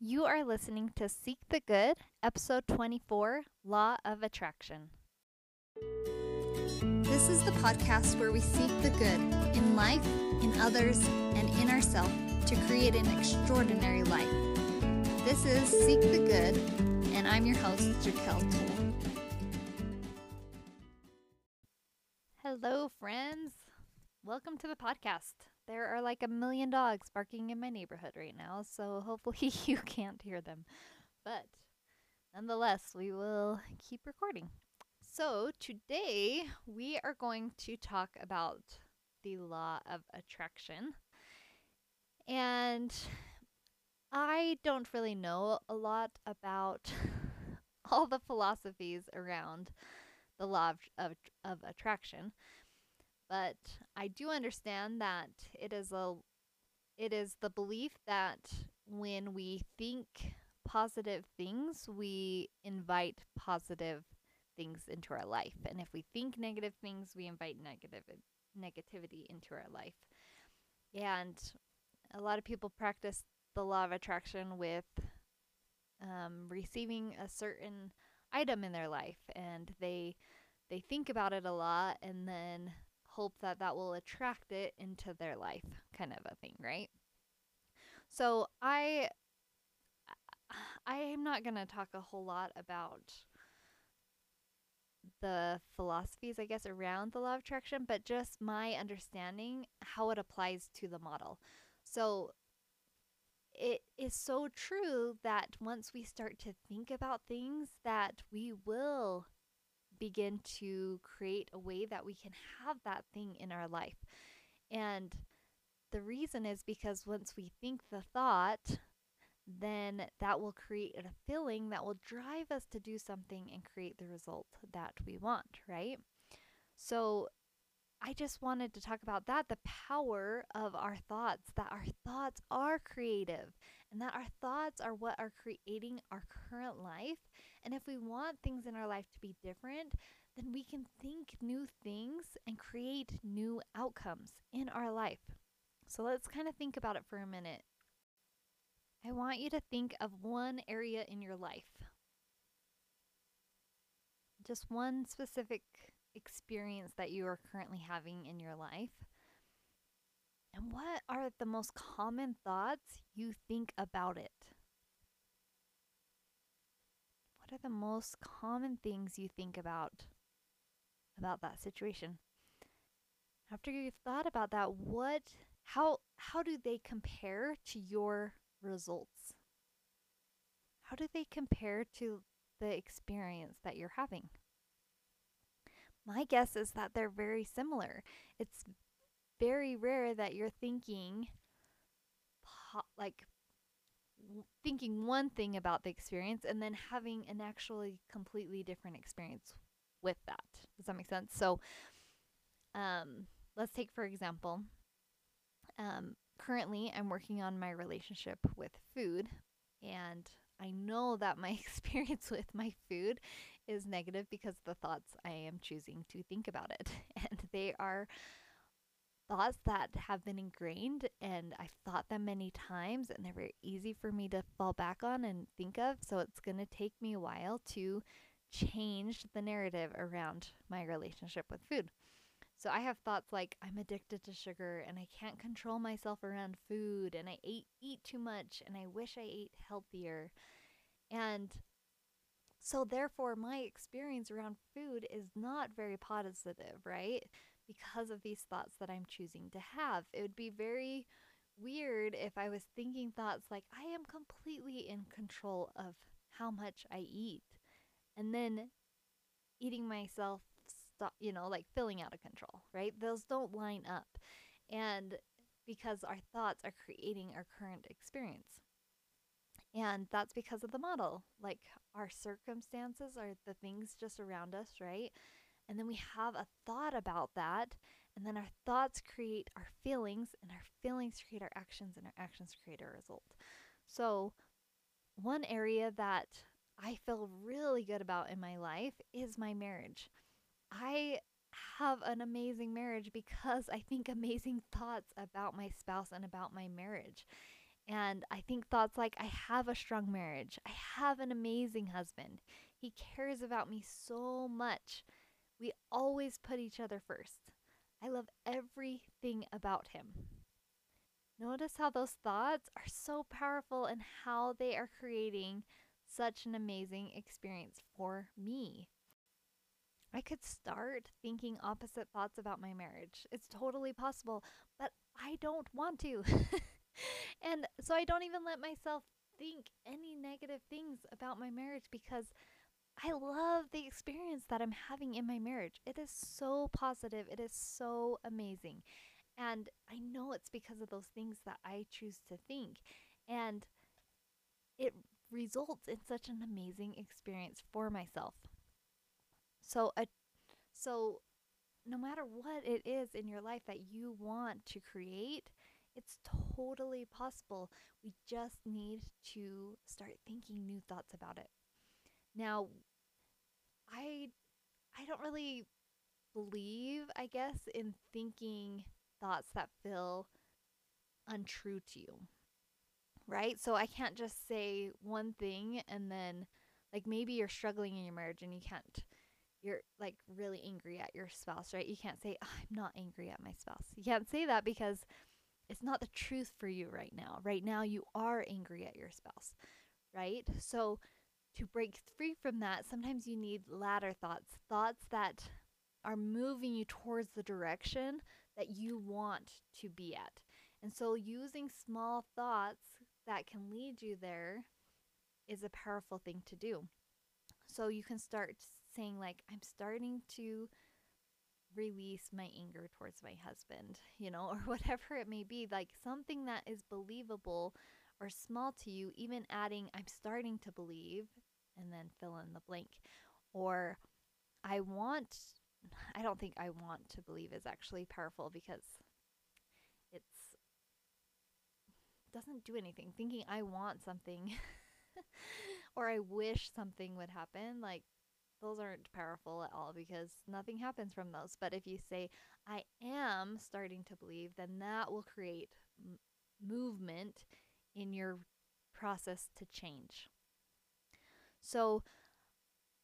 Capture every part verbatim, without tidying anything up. You are listening to Seek the Good, Episode twenty-four, Law of Attraction. This is the podcast where we seek the good in life, in others, and in ourselves to create an extraordinary life. This is Seek the Good, and I'm your host, Jekyll Toole. Hello, friends. Welcome to the podcast. There are like a million dogs barking in my neighborhood right now, so hopefully you can't hear them. But nonetheless, we will keep recording. So today we are going to talk about the law of attraction. And I don't really know a lot about all the philosophies around the law of, of, of attraction. But I do understand that it is a, it is the belief that when we think positive things, we invite positive things into our life. And if we think negative things, we invite negative negativity into our life. And a lot of people practice the law of attraction with um, receiving a certain item in their life. And they, they think about it a lot and then hope that that will attract it into their life, kind of a thing, right? So I, I am not going to talk a whole lot about the philosophies, I guess, around the law of attraction, but just my understanding, how it applies to the model. So it is so true that once we start to think about things, that we will begin to create a way that we can have that thing in our life. And the reason is because once we think the thought, then that will create a feeling that will drive us to do something and create the result that we want, right? So I just wanted to talk about that, the power of our thoughts, that our thoughts are creative and that our thoughts are what are creating our current life. And if we want things in our life to be different, then we can think new things and create new outcomes in our life. So let's kind of think about it for a minute. I want you to think of one area in your life. Just one specific experience that you are currently having in your life. And what are the most common thoughts you think about it? What are the most common things you think about, about that situation? After you've thought about that, what, how, how do they compare to your results? How do they compare to the experience that you're having? My guess is that they're very similar. It's very rare that you're thinking po- like thinking one thing about the experience and then having an actually completely different experience with that. Does that make sense? So um, let's take, for example, um, currently I'm working on my relationship with food, and I know that my experience with my food is negative because the thoughts I am choosing to think about it. And they are thoughts that have been ingrained, and I've thought them many times, and they're very easy for me to fall back on and think of. So it's going to take me a while to change the narrative around my relationship with food. So I have thoughts like I'm addicted to sugar and I can't control myself around food, and I eat, eat too much, and I wish I ate healthier. And so therefore my experience around food is not very positive, right? Because of these thoughts that I'm choosing to have. It would be very weird if I was thinking thoughts like, I am completely in control of how much I eat, and then eating myself, stop, you know, like feeling out of control, right? Those don't line up. And because our thoughts are creating our current experience. And that's because of the model. Like our circumstances are the things just around us, right? And then we have a thought about that, and then our thoughts create our feelings, and our feelings create our actions, and our actions create our result. So one area that I feel really good about in my life is my marriage. I have an amazing marriage because I think amazing thoughts about my spouse and about my marriage. And I think thoughts like, I have a strong marriage. I have an amazing husband. He cares about me so much. We always put each other first. I love everything about him. Notice how those thoughts are so powerful and how they are creating such an amazing experience for me. I could start thinking opposite thoughts about my marriage. It's totally possible, but I don't want to. And so I don't even let myself think any negative things about my marriage because I love the experience that I'm having in my marriage. It is so positive. It is so amazing. And I know it's because of those things that I choose to think. And it results in such an amazing experience for myself. So, a, so no matter what it is in your life that you want to create, it's totally possible. We just need to start thinking new thoughts about it. Now, I, I don't really believe, I guess, in thinking thoughts that feel untrue to you, right? So I can't just say one thing and then, like, maybe you're struggling in your marriage and you can't, you're like really angry at your spouse, right? You can't say, oh, I'm not angry at my spouse. You can't say that because it's not the truth for you right now. Right now, you are angry at your spouse, right? So to break free from that, sometimes you need ladder thoughts, thoughts that are moving you towards the direction that you want to be at. And so using small thoughts that can lead you there is a powerful thing to do. So you can start saying, like, I'm starting to release my anger towards my husband, you know, or whatever it may be, like something that is believable or small to you, even adding, I'm starting to believe, and then fill in the blank. Or I want, I don't think I want to believe is actually powerful because it's doesn't do anything. Thinking I want something or I wish something would happen, like, those aren't powerful at all because nothing happens from those. But if you say, I am starting to believe, then that will create m- movement in your process to change. So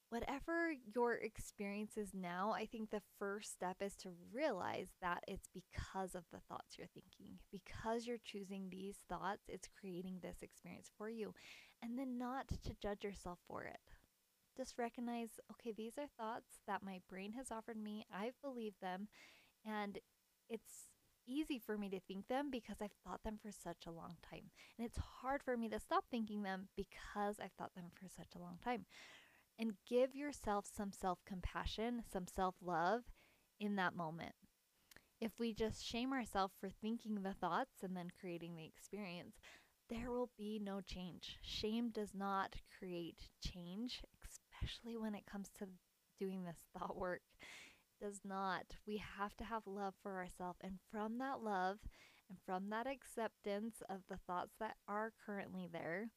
whatever your experience is now, I think the first step is to realize that it's because of the thoughts you're thinking. Because you're choosing these thoughts, it's creating this experience for you. And then not to judge yourself for it. Just recognize, okay, these are thoughts that my brain has offered me. I've believed them, and it's easy for me to think them because I've thought them for such a long time. And it's hard for me to stop thinking them because I've thought them for such a long time. And give yourself some self-compassion, some self-love in that moment. If we just shame ourselves for thinking the thoughts and then creating the experience, there will be no change. Shame does not create change, especially when it comes to doing this thought work. It does not. We have to have love for ourselves. And from that love and from that acceptance of the thoughts that are currently there,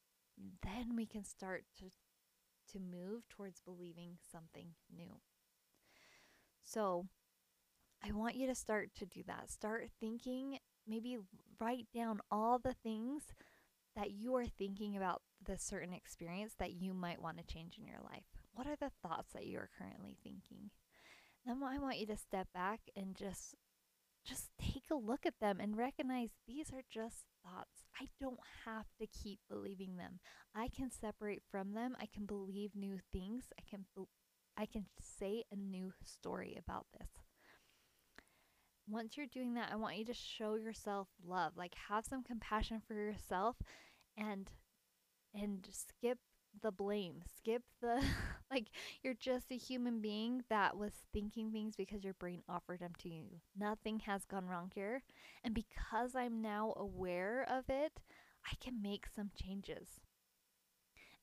then we can start to, to move towards believing something new. So I want you to start to do that. Start thinking, maybe write down all the things that you are thinking about the certain experience that you might want to change in your life. What are the thoughts that you are currently thinking? Then I want you to step back and just, just take a look at them and recognize these are just thoughts. I don't have to keep believing them. I can separate from them. I can believe new things. I can, be- I can say a new story about this. Once you're doing that, I want you to show yourself love. Like, have some compassion for yourself and and skip the blame. Skip the, like, you're just a human being that was thinking things because your brain offered them to you. Nothing has gone wrong here. And because I'm now aware of it, I can make some changes.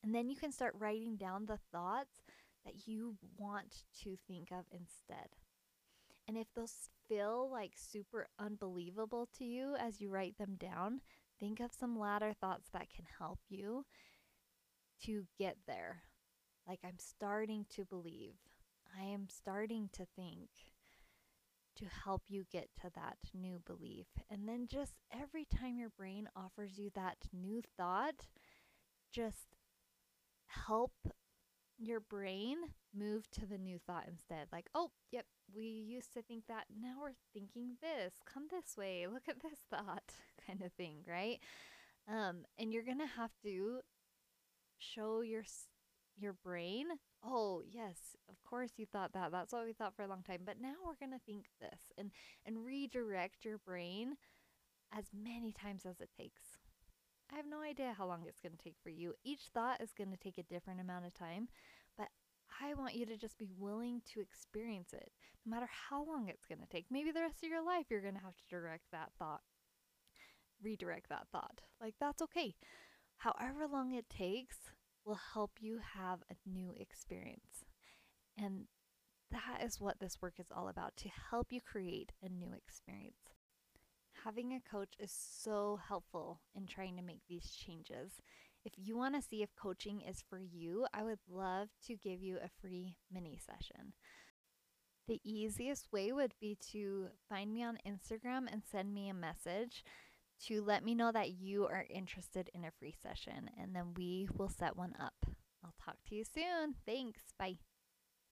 And then you can start writing down the thoughts that you want to think of instead. And if those feel like super unbelievable to you as you write them down, think of some ladder thoughts that can help you to get there. Like, I'm starting to believe. I am starting to think. to help you get to that new belief. And then just every time your brain offers you that new thought, just help your brain move to the new thought instead. Like, oh, yep, we used to think that, now we're thinking this, come this way, look at this thought, kind of thing, right? Um, and you're gonna have to show your your brain, oh yes, of course you thought that, that's what we thought for a long time, but now we're gonna think this, and and redirect your brain as many times as it takes. I have no idea how long it's going to take for you. Each thought is going to take a different amount of time, but I want you to just be willing to experience it, no matter how long it's going to take. Maybe the rest of your life you're going to have to direct that thought, redirect that thought. Like, that's okay. However long it takes will help you have a new experience. And that is what this work is all about, to help you create a new experience. Having a coach is so helpful in trying to make these changes. If you want to see if coaching is for you, I would love to give you a free mini session. The easiest way would be to find me on Instagram and send me a message to let me know that you are interested in a free session, and then we will set one up. I'll talk to you soon. Thanks. Bye.